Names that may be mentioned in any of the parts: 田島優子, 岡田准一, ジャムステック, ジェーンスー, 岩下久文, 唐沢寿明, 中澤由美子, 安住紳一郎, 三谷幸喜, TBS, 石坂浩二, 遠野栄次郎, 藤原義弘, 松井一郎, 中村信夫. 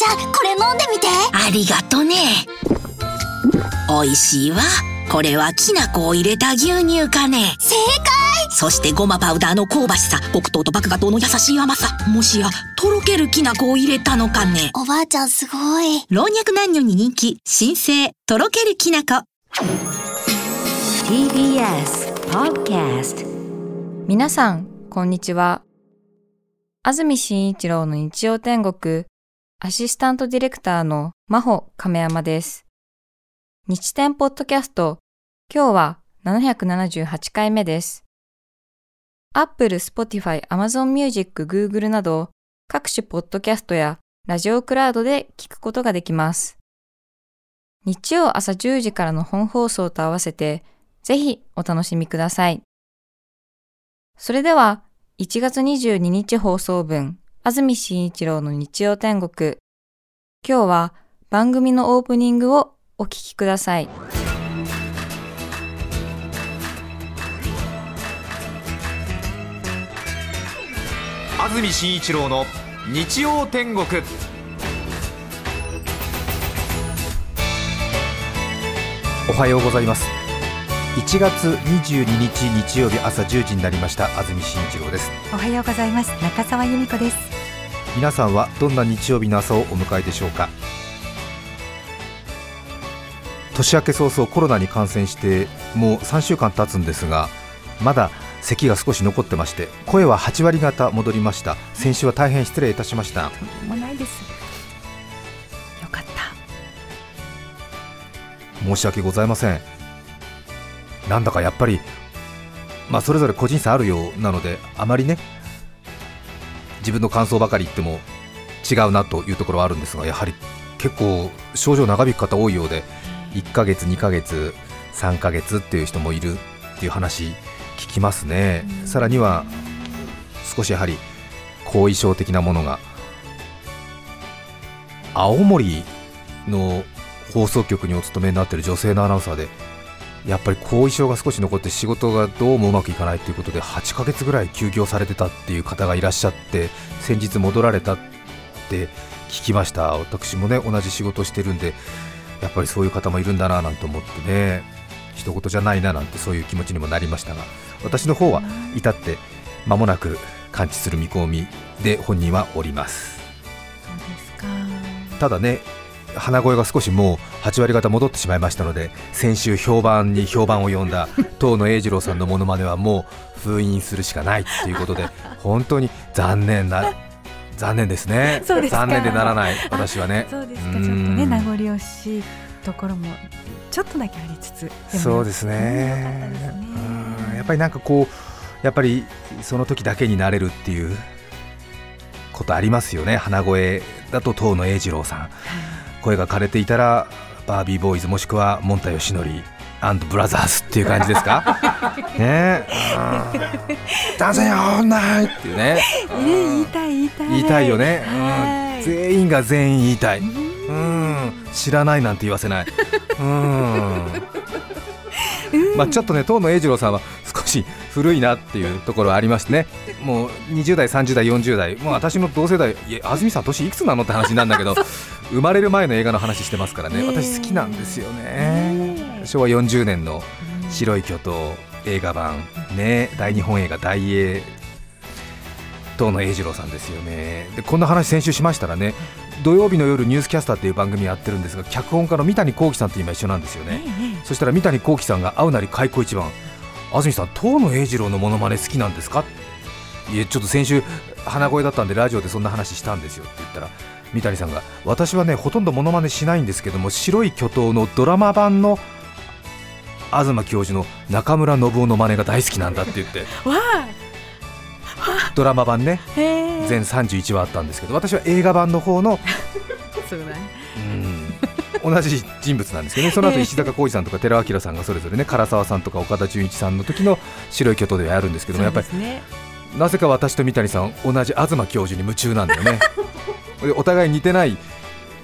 ちゃん、これ飲んでみて。ありがとね。おいしいわ。これはきな粉を入れた牛乳かね。正解。そしてごまパウダーの香ばしさ、黒糖と麦芽糖の優しい甘さ、もしやとろけるきな粉を入れたのかね。おばあちゃんすごい。老若男女に人気、新生とろけるきな粉。 TBS ポッキャスト、皆さんこんにちは。安住紳一郎の日曜天国、アシスタントディレクターの真帆亀山です。日天ポッドキャスト、今日は778回目です。 Apple、Spotify、Amazon Music、Google など各種ポッドキャストやラジオクラウドで聞くことができます。日曜朝10時からの本放送と合わせてぜひお楽しみください。それでは1月22日放送分、安住紳一郎の日曜天国、今日は番組のオープニングをお聞きください。安住紳一郎の日曜天国。おはようございます。1月22日日曜日朝10時になりました。安住紳一郎です。おはようございます。中澤由美子です。皆さんはどんな日曜日の朝をお迎えでしょうか。年明け早々コロナに感染してもう3週間経つんですが、まだ咳が少し残ってまして、声は8割方戻りました。先週は大変失礼いたしました。とんでもないです。よかった。申し訳ございません。なんだかやっぱり、それぞれ個人差あるようなので、あまりね自分の感想ばかり言っても違うなというところはあるんですが、やはり結構症状長引く方多いようで、1ヶ月2ヶ月3ヶ月っていう人もいるっていう話聞きますね。さらには少しやはり後遺症的なものが、青森の放送局にお勤めになっている女性のアナウンサーで、やっぱり後遺症が少し残って仕事がどうもうまくいかないということで8ヶ月ぐらい休業されてたっていう方がいらっしゃって、先日戻られたって聞きました。私もね同じ仕事してるんで、やっぱりそういう方もいるんだななんて思ってね、一言じゃないななんてそういう気持ちにもなりましたが、私の方は至って間もなく完治する見込みで本人はおります。そうですか。ただね、鼻声が少しもう8割方戻ってしまいましたので、先週評判に評判を呼んだ遠野栄次郎さんのモノマネはもう封印するしかないということで本当に残念ですね。そうですか。残念でならない。私はね。そうですか。ちょっとね、名残惜しいところもちょっとだけありつつ、でもそうですね。やっぱりなんかこう、やっぱりその時だけになれるっていうことありますよね。花声だと遠野栄次郎さん、はい、声が枯れていたらバービーボーイズもしくはもんたよしのりアンドブラザーズっていう感じですかねえ、男性や女っていうね、言いたいよね、全員が全員言いたい、知らないなんて言わせないちょっとね、遠野栄次郎さんは少し古いなっていうところはありましてね、もう20代30代40代、もう私の同世代、いや安住さん年いくつなのって話なんだけど生まれる前の映画の話してますからね、私好きなんですよね。昭和40年の白い巨頭映画版、ね、大日本映画大映、遠野栄次郎さんですよね。でこんな話先週しましたらね、土曜日の夜ニュースキャスターという番組やってるんですが、脚本家の三谷幸喜さんと今一緒なんですよね、そしたら三谷幸喜さんが会うなり開口一番、安住さん遠野栄次郎のモノマネ好きなんですか。いやちょっと先週鼻声だったんでラジオでそんな話したんですよって言ったら、三谷さんが私はねほとんどモノマネしないんですけども、白い巨頭のドラマ版の東教授の中村信夫の真似が大好きなんだって言ってドラマ版ね、全31話あったんですけど、私は映画版の方の同じ人物なんですけどね。その後石坂浩二さんとか寺明さんがそれぞれね、唐沢さんとか岡田准一さんの時の白い巨頭ではやるんですけども、やっぱりなぜか私と三谷さん同じ東教授に夢中なんだよねでお互い似てない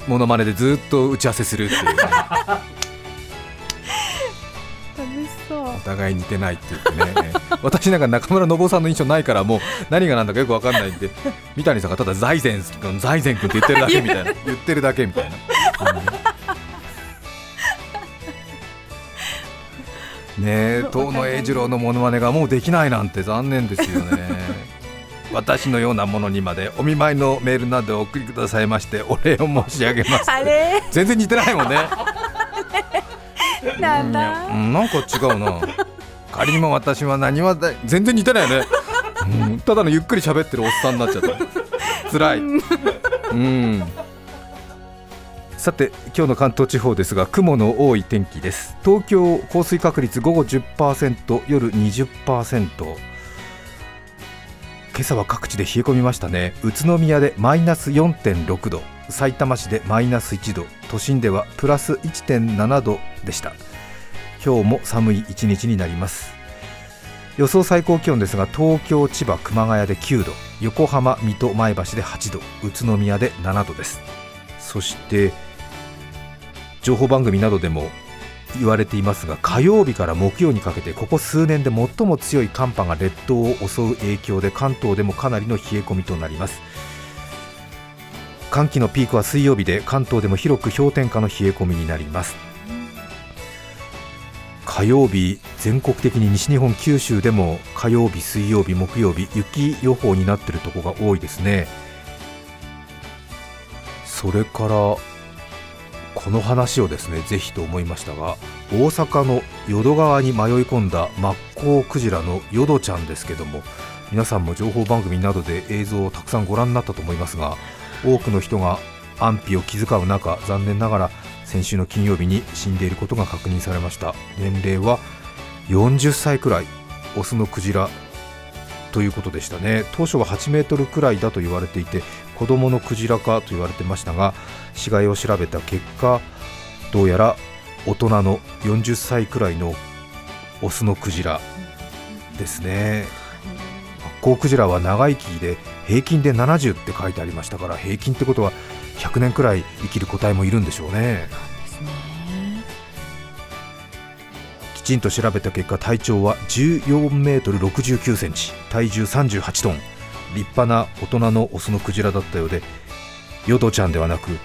モノマネでずっと打ち合わせするっていう楽しそうお互い似てないって言ってね私なんか中村信夫さんの印象ないからもう何が何だかよく分かんないんで三谷さんがただ財前君って言ってるだけみたいな言ってるだけみたいなねえ、遠野栄二郎のモノマネがもうできないなんて残念ですよね私のようなものにまでお見舞いのメールなどをお送りくださいましてお礼を申し上げます。あれ全然似てないもんねなんだ、なんか違うな仮にも私は何は全然似てないよねただのゆっくり喋ってるおっさんになっちゃったつらいさて今日の関東地方ですが雲の多い天気です。東京降水確率午後 10%、 夜 20%。 今朝は各地で冷え込みましたね。宇都宮でマイナス 4.6 度、さいたま市でマイナス1度、都心ではプラス 1.7 度でした。今日も寒い一日になります。予想最高気温ですが東京、千葉、熊谷で9度、横浜、水戸、前橋で8度、宇都宮で7度です。そして情報番組などでも言われていますが火曜日から木曜にかけてここ数年で最も強い寒波が列島を襲う影響で関東でもかなりの冷え込みとなります。寒気のピークは水曜日で関東でも広く氷点下の冷え込みになります。火曜日全国的に西日本九州でも火曜日水曜日木曜日雪予報になっているところが多いですね。それからこの話をですねぜひと思いましたが大阪の淀川に迷い込んだマッコウクジラのヨドちゃんですけども皆さんも情報番組などで映像をたくさんご覧になったと思いますが多くの人が安否を気遣う中残念ながら先週の金曜日に死んでいることが確認されました。年齢は40歳くらいオスのクジラということでしたね。当初は8メートルくらいだと言われていて子供のクジラかと言われてましたが死骸を調べた結果どうやら大人の40歳くらいのオスのクジラですね。マッコウクジラは長生きで平均で70って書いてありましたから平均ってことは100年くらい生きる個体もいるんでしょうね。きちんと調べた結果体長は14メートル69センチ、体重38トン、立派な大人のオスのクジラだったようでヨドちゃんではなく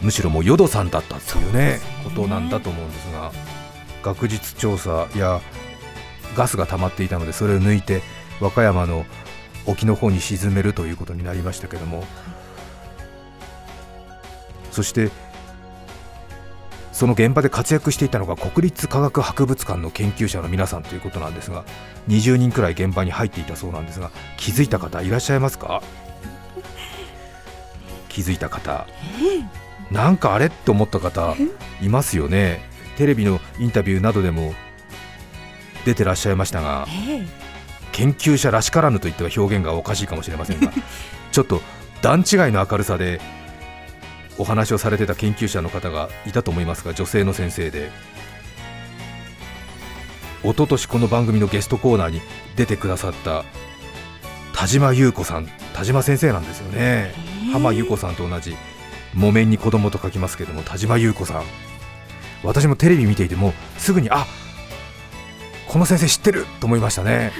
むしろもうヨドさんだったというねことなんだと思うんですが学術調査やガスが溜まっていたのでそれを抜いて和歌山の沖の方に沈めるということになりましたけどもそしてその現場で活躍していたのが国立科学博物館の研究者の皆さんということなんですが20人くらい現場に入っていたそうなんですが気づいた方いらっしゃいますか？気づいた方なんかあれって思った方いますよね。テレビのインタビューなどでも出てらっしゃいましたが研究者らしからぬといっては表現がおかしいかもしれませんがちょっと段違いの明るさでお話をされてた研究者の方がいたと思いますが女性の先生で一昨年この番組のゲストコーナーに出てくださった田島優子さん、田島先生なんですよね。浜優子さんと同じ木綿に子供と書きますけども田島優子さん私もテレビ見ていてもすぐにあこの先生知ってると思いましたね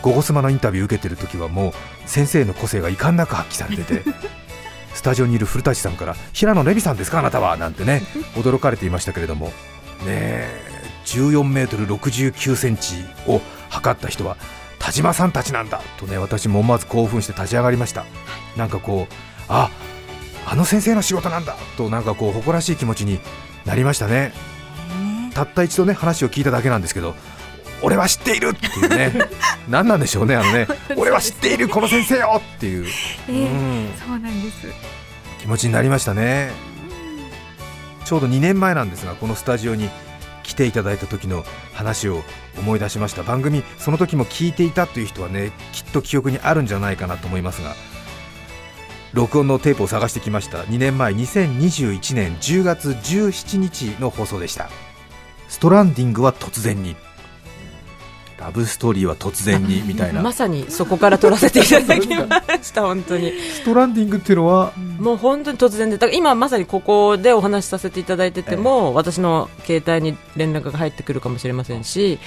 ゴゴスマのインタビュー受けてる時はもう先生の個性が遺憾なく発揮されててスタジオにいる古舘さんから平野レミさんですかあなたはなんてね驚かれていましたけれどもねえ14メートル69センチを測った人は田島さんたちなんだとね私も思わず興奮して立ち上がりました。なんかこうあの先生の仕事なんだとなんかこう誇らしい気持ちになりましたね。たった一度ね話を聞いただけなんですけど俺は知っているっていうね何なんでしょうねあのね俺は知っているこの先生よっていう、そうなんです気持ちになりましたね。ちょうど2年前なんですがこのスタジオに来ていただいた時の話を思い出しました。番組その時も聞いていたという人はねきっと記憶にあるんじゃないかなと思いますが録音のテープを探してきました。2年前2021年10月17日の放送でした。ストランディングは突然にラブストーリーは突然にみたいなまさにそこから撮らせていただきました本当にストランディングっていうのはもう本当に突然で、だから今まさにここでお話しさせていただいてても、私の携帯に連絡が入ってくるかもしれませんし、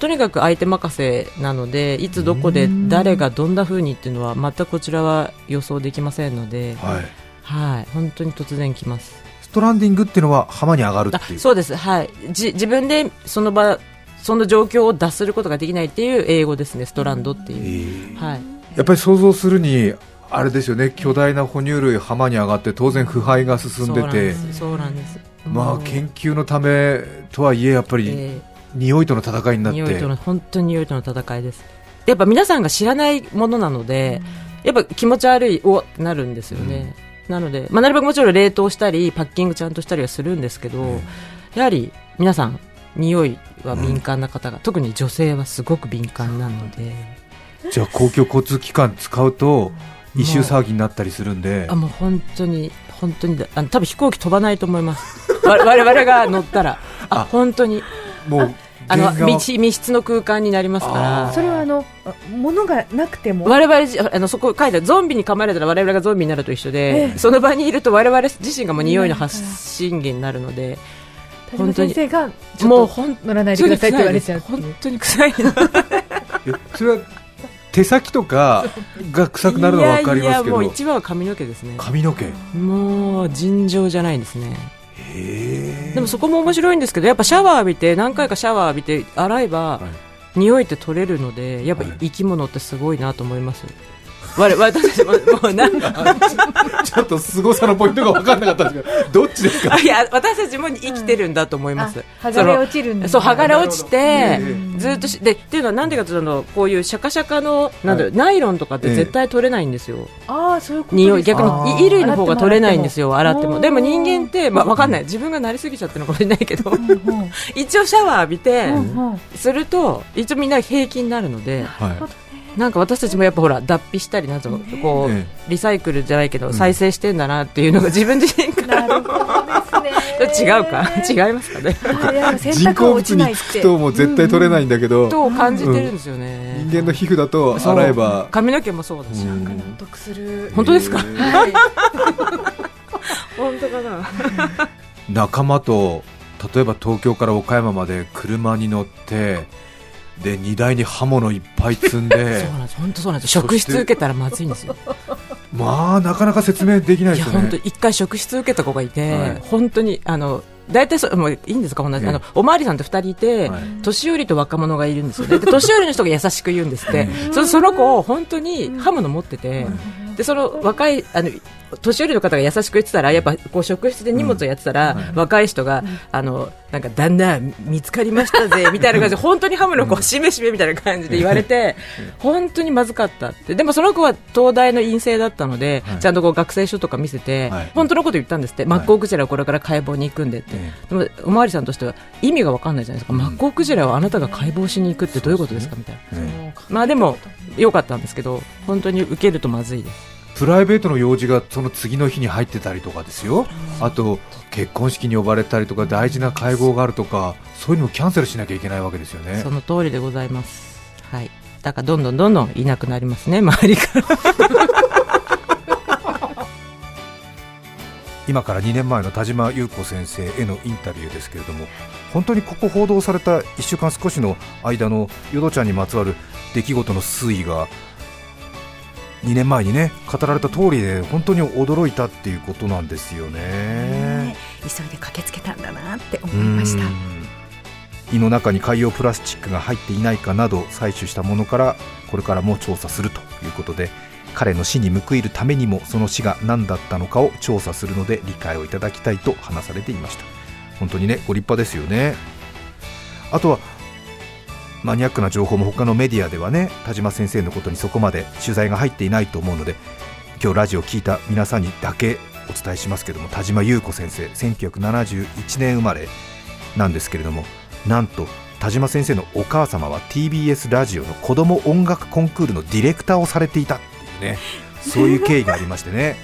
とにかく相手任せなので、いつどこで誰がどんな風にっていうのは全くこちらは予想できませんので、はい、本当に突然来ます。ストランディングっていうのは浜に上がるっていう、そうです、はい、自分でその場その状況を脱することができないっていう英語ですね、ストランドっていう、はい、やっぱり想像するにあれですよね、巨大な哺乳類浜に上がって当然腐敗が進んでて、そうなんです、まあ、研究のためとはいえやっぱり匂いとの戦いになって、本当に匂いとの戦いです。やっぱ皆さんが知らないものなので、やっぱ気持ち悪いおってなるんですよね、なので、なるべくもちろん冷凍したりパッキングちゃんとしたりはするんですけど、やはり皆さん匂いは敏感な方が、特に女性はすごく敏感なので、じゃあ公共交通機関使うと異臭騒ぎになったりするんで、もう本当に多分飛行機飛ばないと思います我々が乗ったら本当にもう密室の空間になりますから、それは物がなくても我々そこ書いてゾンビに噛まれたら我々がゾンビになると一緒で、その場にいると我々自身がもう匂いの発信源になるので、本当に先生がちょっと乗らないでくださいって言われちゃう、本当に臭いのそれは手先とかが臭くなるのは分かりますけど、いやもう一番は髪の毛ですね。髪の毛もう尋常じゃないんですね。でもそこも面白いんですけど、やっぱシャワー浴びて何回かシャワー浴びて洗えば、匂いって取れるので、やっぱ生き物ってすごいなと思います、私ももうちょっと凄さのポイントが分からなかったんですけど、どっちですか？いや、私たちも生きてるんだと思います、剥がれ落ちるんです。そう、剥がれ落ちてずっとでっていうのは、なんでかというと、こういうシャカシャカのナイロンとかって絶対取れないんですよ、そういうことです。逆に衣類の方が取れないんですよ、洗っても。でも人間って、分かんない、自分がなりすぎちゃってるのかもしれないけど一応シャワー浴びてすると一応みんな平気になるので、なんか私たちもやっぱほら脱皮したりなんぞ、こうリサイクルじゃないけど再生してんだなっていうのが自分自身からなるほどですね違うか違いますかね人工物につくともう絶対取れないんだけど、と感じてるんですよね、人間の皮膚だと洗えば髪の毛もそうだし、なんか納得する。本当ですか？本当かな仲間と例えば東京から岡山まで車に乗ってで荷台に刃物いっぱい積んで職質受けたらまずいんですよまあなかなか説明できないですよね。一回職質受けた子がいて、本当に大体もういいんですか、おまわりさんと2人いて、年寄りと若者がいるんですよ、で年寄りの人が優しく言うんですってその子を本当に刃物持ってて、でその若い年寄りの方が優しく言ってたら、やっぱこう職質で荷物をやってたら、若い人がなんかだんだん見つかりましたぜみたいな感じで本当にハムの子しめしめみたいな感じで言われて本当にまずかったって。でもその子は東大の院生だったので、ちゃんとこう学生証とか見せて、本当のこと言ったんですって、マッコウクジラをこれから解剖に行くんでって。でもおまわりさんとしては意味が分かんないじゃないですか、マッコウクジラをあなたが解剖しに行くってどういうことですかみたいな、でも良かったんですけど、本当に受けるとまずいです。プライベートの用事がその次の日に入ってたりとかですよ、あと結婚式に呼ばれたりとか大事な会合があるとか、そういうのをキャンセルしなきゃいけないわけですよね。その通りでございます、はい、だからどんどんいなくなりますね、周りから今から2年前の田島優子先生へのインタビューですけれども、本当にここ報道された1週間少しの間のヨドちゃんにまつわる出来事の推移が2年前にね語られた通りで、本当に驚いたっていうことなんですよね。急いで駆けつけたんだなって思いました。胃の中に海洋プラスチックが入っていないかなど採取したものから、これからも調査するということで、彼の死に報いるためにもその死が何だったのかを調査するので理解をいただきたいと話されていました。本当にねご立派ですよね。あとはマニアックな情報も他のメディアではね、田島先生のことにそこまで取材が入っていないと思うので、今日ラジオを聞いた皆さんにだけお伝えしますけども、田島優子先生1971年生まれなんですけれども、なんと田島先生のお母様は TBS ラジオの子ども音楽コンクールのディレクターをされていたっていうね、そういう経緯がありましてね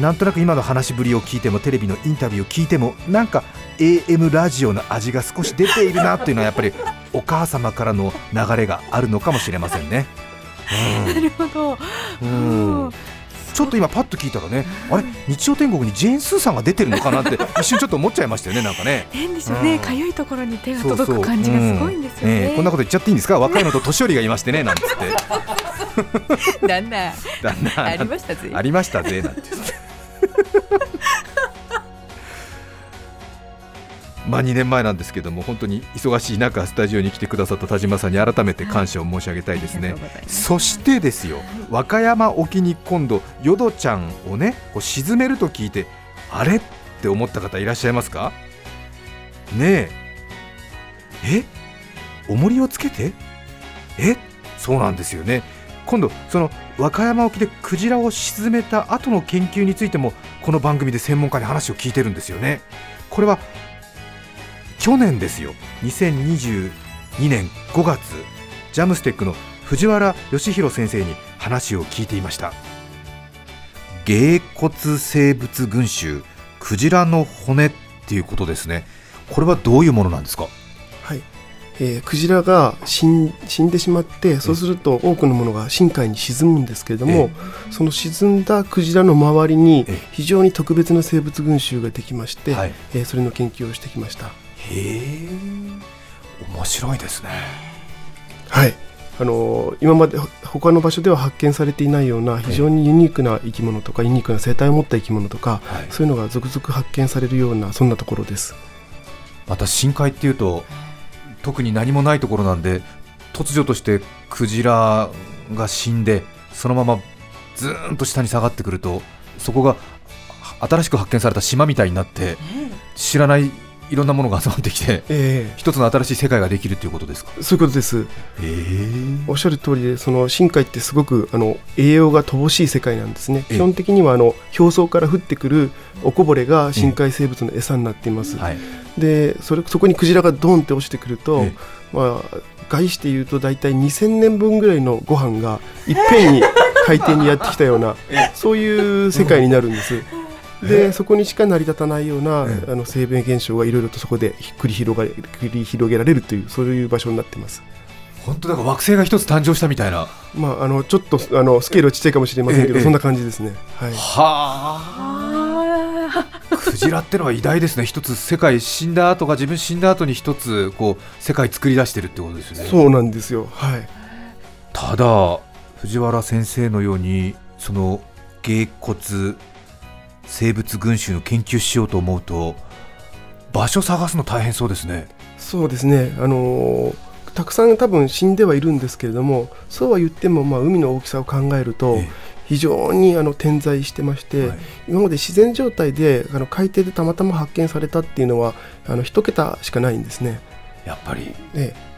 なんとなく今の話ぶりを聞いてもテレビのインタビューを聞いてもなんか AM ラジオの味が少し出ているなというのはやっぱりお母様からの流れがあるのかもしれませんね、うん、なるほど、うん、ちょっと今パッと聞いたらね、あれ日曜天国にジェーンスーさんが出てるのかなって一瞬ちょっと思っちゃいましたよね。なんかね、変でしょうね、かゆいところに手が届く感じがすごいんですよね、そうそう、こんなこと言っちゃっていいんですか、若いのと年寄りがいましてねなんつって旦那ありましたぜありましたぜなんてまあ2年前なんですけども、本当に忙しい中スタジオに来てくださった田島さんに改めて感謝を申し上げたいですね、はい、そしてですよ、和歌山沖に今度ヨドちゃんをねこう沈めると聞いてあれって思った方いらっしゃいますかね。重りをつけてそうなんですよね。今度その和歌山沖でクジラを沈めた後の研究についてもこの番組で専門家に話を聞いてるんですよね。これは去年ですよ、2022年5月、ジャムステックの藤原義弘先生に話を聞いていました。鯨骨生物群集、クジラの骨っていうことですね。これはどういうものなんですか。クジラが死んでしまって、そうすると多くのものが深海に沈むんですけれども、その沈んだクジラの周りに非常に特別な生物群集ができまして、はい、それの研究をしてきました。面白いですね。はい、今まで他の場所では発見されていないような非常にユニークな生き物とかユニークな生態を持った生き物とか、はい、そういうのが続々発見されるような、そんなところです。また深海っていうと特に何もないところなんで、突如としてクジラが死んでそのままずーんと下に下がってくると、そこが新しく発見された島みたいになって知らないいろんなものが集まってきて、一つの新しい世界ができるということですか。そういうことです、おっしゃる通りで、その深海ってすごく栄養が乏しい世界なんですね。基本的には表層から降ってくるおこぼれが深海生物の餌になっています、はい。でそこにクジラがドンって落ちてくると、まあ、概して言うとだいたい2000年分ぐらいのご飯がいっぺんに海底にやってきたような、そういう世界になるんです、でそこにしか成り立たないような、生命現象がいろいろとそこで繰り広げられるという、そういう場所になってます。本当だから惑星が一つ誕生したみたいな、まあ、ちょっとスケールは小さいかもしれませんけど、そんな感じですね、はい、クジラってのは偉大ですね。一つ世界自分死んだ後に一つこう世界作り出してるってことですよね。そうなんですよ、はい。ただ藤原先生のようにその鯨骨生物群集の研究しようと思うと場所探すの大変そうですね。そうですね、たくさん多分死んではいるんですけれども、そうは言っても、まあ、海の大きさを考えると、非常に点在してまして、はい、今まで自然状態で海底でたまたま発見されたっていうのは1桁しかないんですね、やっぱり。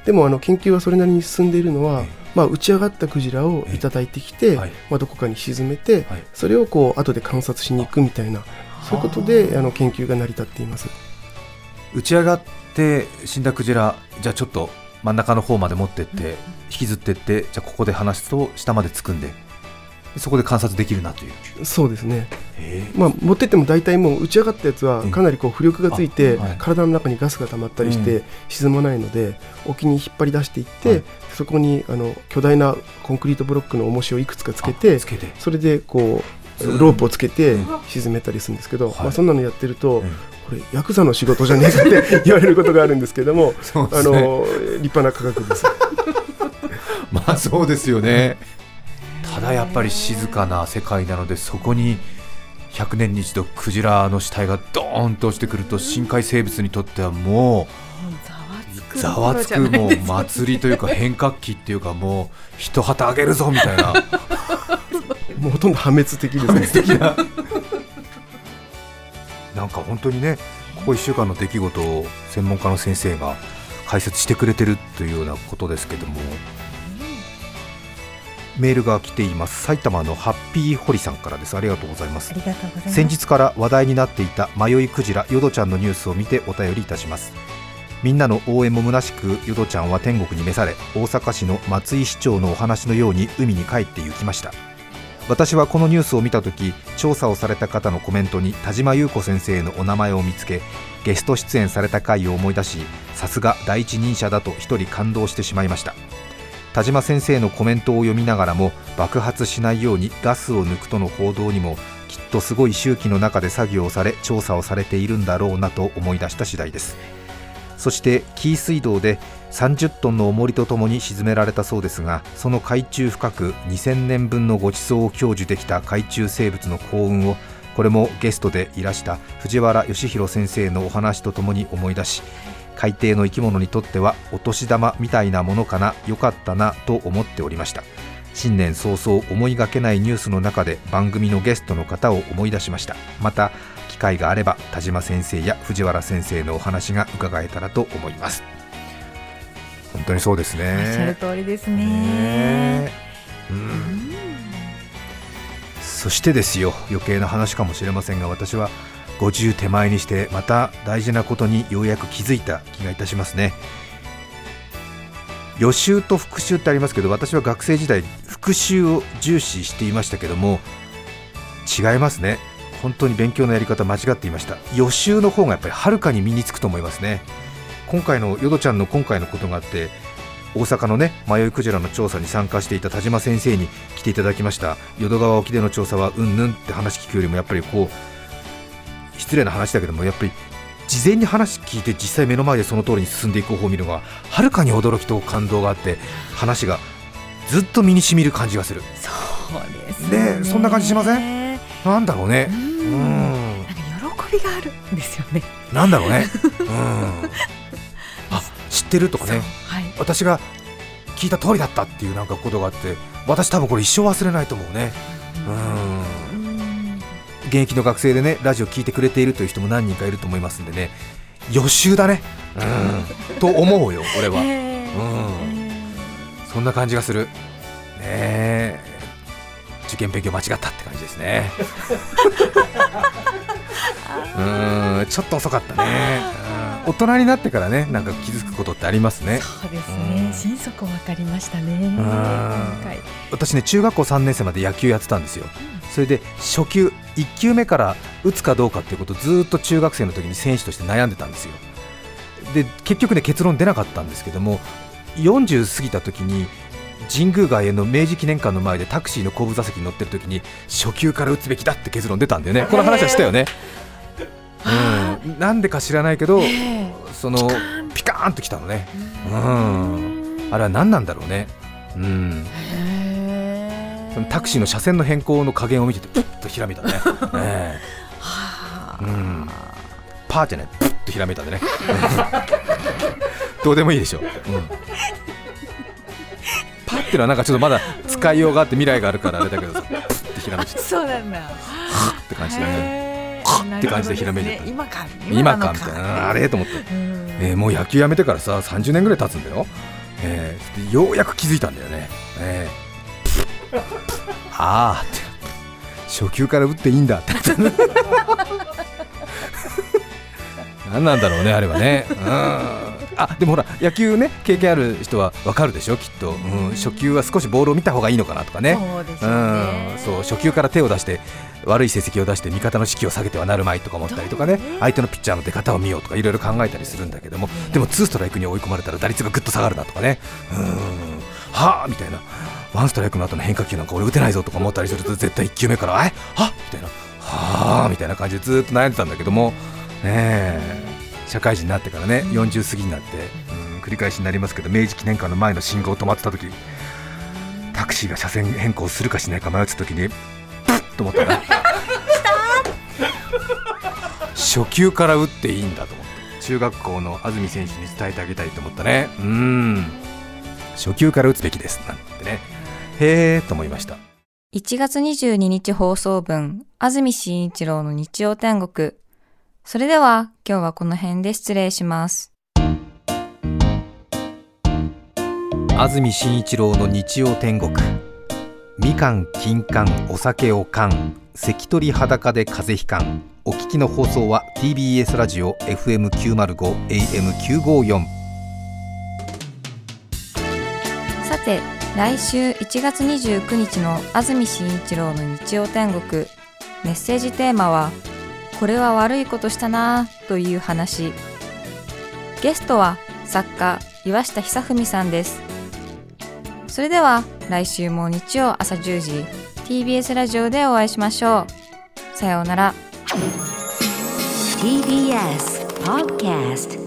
でも研究はそれなりに進んでいるのは、まあ、打ち上がったクジラをいただいてきて、まあ、どこかに沈めて、それをこう後で観察しに行くみたいな、そういうことで研究が成り立っています。打ち上がって死んだクジラ、じゃあちょっと真ん中の方まで持ってって、引きずってって、じゃあここで離すと下までつくんでそこで観察できるなという。そうですね、まあ、持ってっても大体もう打ち上がったやつはかなりこう浮力がついて、体の中にガスが溜まったりして沈まないので、沖に引っ張り出していって、そこに巨大なコンクリートブロックの重しをいくつかつけてそれでこうロープをつけて沈めたりするんですけど、まあ、そんなのやってると、これヤクザの仕事じゃねえかって言われることがあるんですけども、そうですね、立派な科学ですまあそうですよね。ただやっぱり静かな世界なので、そこに100年に一度クジラの死体がドーンと落ちてくると、深海生物にとってはもうざわつく、もう祭りというか変革期っていうか、もう一旗あげるぞみたいなもうほとんど破滅的ですねなんか本当にね、ここ1週間の出来事を専門家の先生が解説してくれてるというようなことですけども、メールが来ています。埼玉のハッピーホリさんからです。ありがとうございます。先日から話題になっていた迷いクジラヨドちゃんのニュースを見てお便りいたします。みんなの応援も虚しく、ヨドちゃんは天国に召され、大阪市の松井市長のお話のように海に帰って行きました。私はこのニュースを見たとき、調査をされた方のコメントに田島優子先生のお名前を見つけ、ゲスト出演された回を思い出し、さすが第一人者だと一人感動してしまいました。田島先生のコメントを読みながらも、爆発しないようにガスを抜くとの報道にも、きっとすごい周期の中で作業され、調査をされているんだろうなと思い出した次第です。そして紀伊水道で30トンの重りとともに沈められたそうですが、その海中深く2000年分のご馳走を享受できた海中生物の幸運を、これもゲストでいらした藤原義弘先生のお話とともに思い出し、海底の生き物にとってはお年玉みたいなものかな、よかったなと思っておりました。新年早々思いがけないニュースの中で番組のゲストの方を思い出しました。また機会があれば田島先生や藤原先生のお話が伺えたらと思います。本当にそうですね。おっしゃる通りです ね、うん、そしてですよ、余計な話かもしれませんが、私は50手前にしてまた大事なことにようやく気づいた気がいたしますね。予習と復習ってありますけど、私は学生時代復習を重視していましたけども、違いますね。本当に勉強のやり方間違っていました。予習の方がやっぱりはるかに身につくと思いますね。今回のヨドちゃんの今回のことがあって、大阪のね、迷いクジラの調査に参加していた田島先生に来ていただきました。淀川沖での調査はうんぬんって話聞くよりも、やっぱりこう失礼な話だけども、やっぱり事前に話聞いて実際目の前でその通りに進んでいく方を見るのがはるかに驚きと感動があって、話がずっと身に染みる感じがする。そうですね、ね、そんな感じしません？なんだろうね、なんか喜びがあるんですよね。なんだろうねあ、知ってるとかね、はい、私が聞いた通りだったっていうなんかことがあって、私多分これ一生忘れないと思うね。現役の学生でね、ラジオ聞いてくれているという人も何人かいると思いますんでね、予習だね、と思うよ俺は、そんな感じがする、ね、受験勉強間違ったって感じですねちょっと遅かったね、大人になってからね、なんか気づくことってありますね。そうですね、心底分かりましたね。私ね、中学校3年生まで野球やってたんですよ。それで初球1球目から打つかどうかっていうことをずっと中学生の時に選手として悩んでたんですよ。で結局ね、結論出なかったんですけども、40過ぎた時に神宮外苑の明治記念館の前でタクシーの後部座席に乗ってる時に、初球から打つべきだって結論出たんだよね。この話はしたよね、なんでか知らないけど、そのピカーンときたのね、あれは何なんだろうね、そのタクシーの車線の変更の加減を見ててプッとひらめいたねパーじゃない、プッとひらめいたんでねどうでもいいでしょ、パーってのはなんかちょっとまだ使いようがあって未来があるからあれだけどさ、プッとひらめいちゃった。そうなんだ、って感じだね、って感じでひらめいちゃった、ね、今かみたいな、あれと思って、もう野球やめてからさ30年ぐらい経つんだよ、ようやく気づいたんだよね、あーって、初球から打っていいんだって何なんだろうねあれはね、あ、でもほら野球ね、経験ある人は分かるでしょきっと、初球は少しボールを見た方がいいのかなとかね。そうですよね、そう、初球から手を出して悪い成績を出して味方の士気を下げてはなるまいとか思ったりとかね、相手のピッチャーの出方を見ようとかいろいろ考えたりするんだけども、でも2ストライクに追い込まれたら打率がぐっと下がるなとかね、はぁみたいな、ワンストライクの後の変化球なんか俺打てないぞとか思ったりすると、絶対1球目からえはみたいな、はぁみたいな感じでずっと悩んでたんだけどもね、社会人になってからね、40過ぎになって、繰り返しになりますけど、明治記念館の前の信号止まってた時、タクシーが車線変更するかしないか迷ってた時にプッと思ったら初球から打っていいんだと思って、中学校の安住選手に伝えてあげたいと思ったね。初球から打つべきですなんて言ってね、へーと思いました。1月22日放送分、安住紳一郎の日曜天国。それでは今日はこの辺で失礼します。安住紳一郎の日曜天国。みかん、金柑、お酒を缶、関取裸で風邪ひかん。お聞きの放送は TBS ラジオ FM905 AM954。さて来週1月29日の安住紳一郎の日曜天国、メッセージテーマはこれは悪いことしたなぁという話。ゲストは作家岩下久文さんです。それでは来週も日曜朝10時 TBS ラジオでお会いしましょう。さようなら。 TBS Podcast、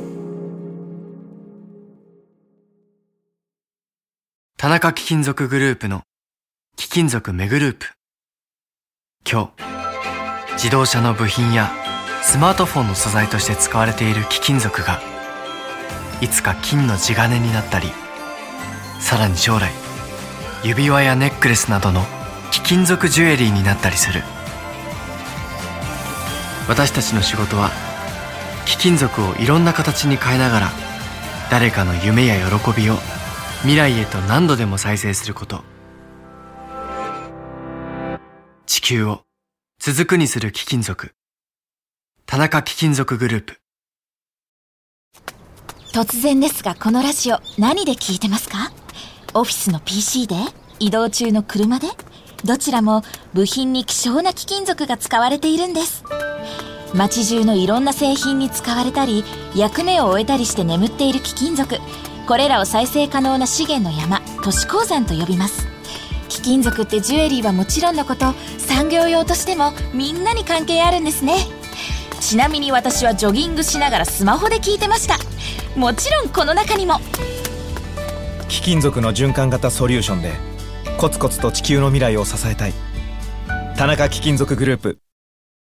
田中貴金属グループの貴金属目グループ。今日、自動車の部品やスマートフォンの素材として使われている貴金属がいつか金の地金になったり、さらに将来指輪やネックレスなどの貴金属ジュエリーになったりする。私たちの仕事は貴金属をいろんな形に変えながら、誰かの夢や喜びを未来へと何度でも再生すること。地球を続くにする貴金属、田中貴金属グループ。突然ですが、このラジオ何で聞いてますか？オフィスの PC で、移動中の車で、どちらも部品に希少な貴金属が使われているんです。街中のいろんな製品に使われたり、役目を終えたりして眠っている貴金属、これらを再生可能な資源の山、都市鉱山と呼びます。貴金属ってジュエリーはもちろんのこと、産業用としてもみんなに関係あるんですね。ちなみに私はジョギングしながらスマホで聞いてました。もちろんこの中にも貴金属の循環型ソリューションでコツコツと地球の未来を支えたい、田中貴金属グループ。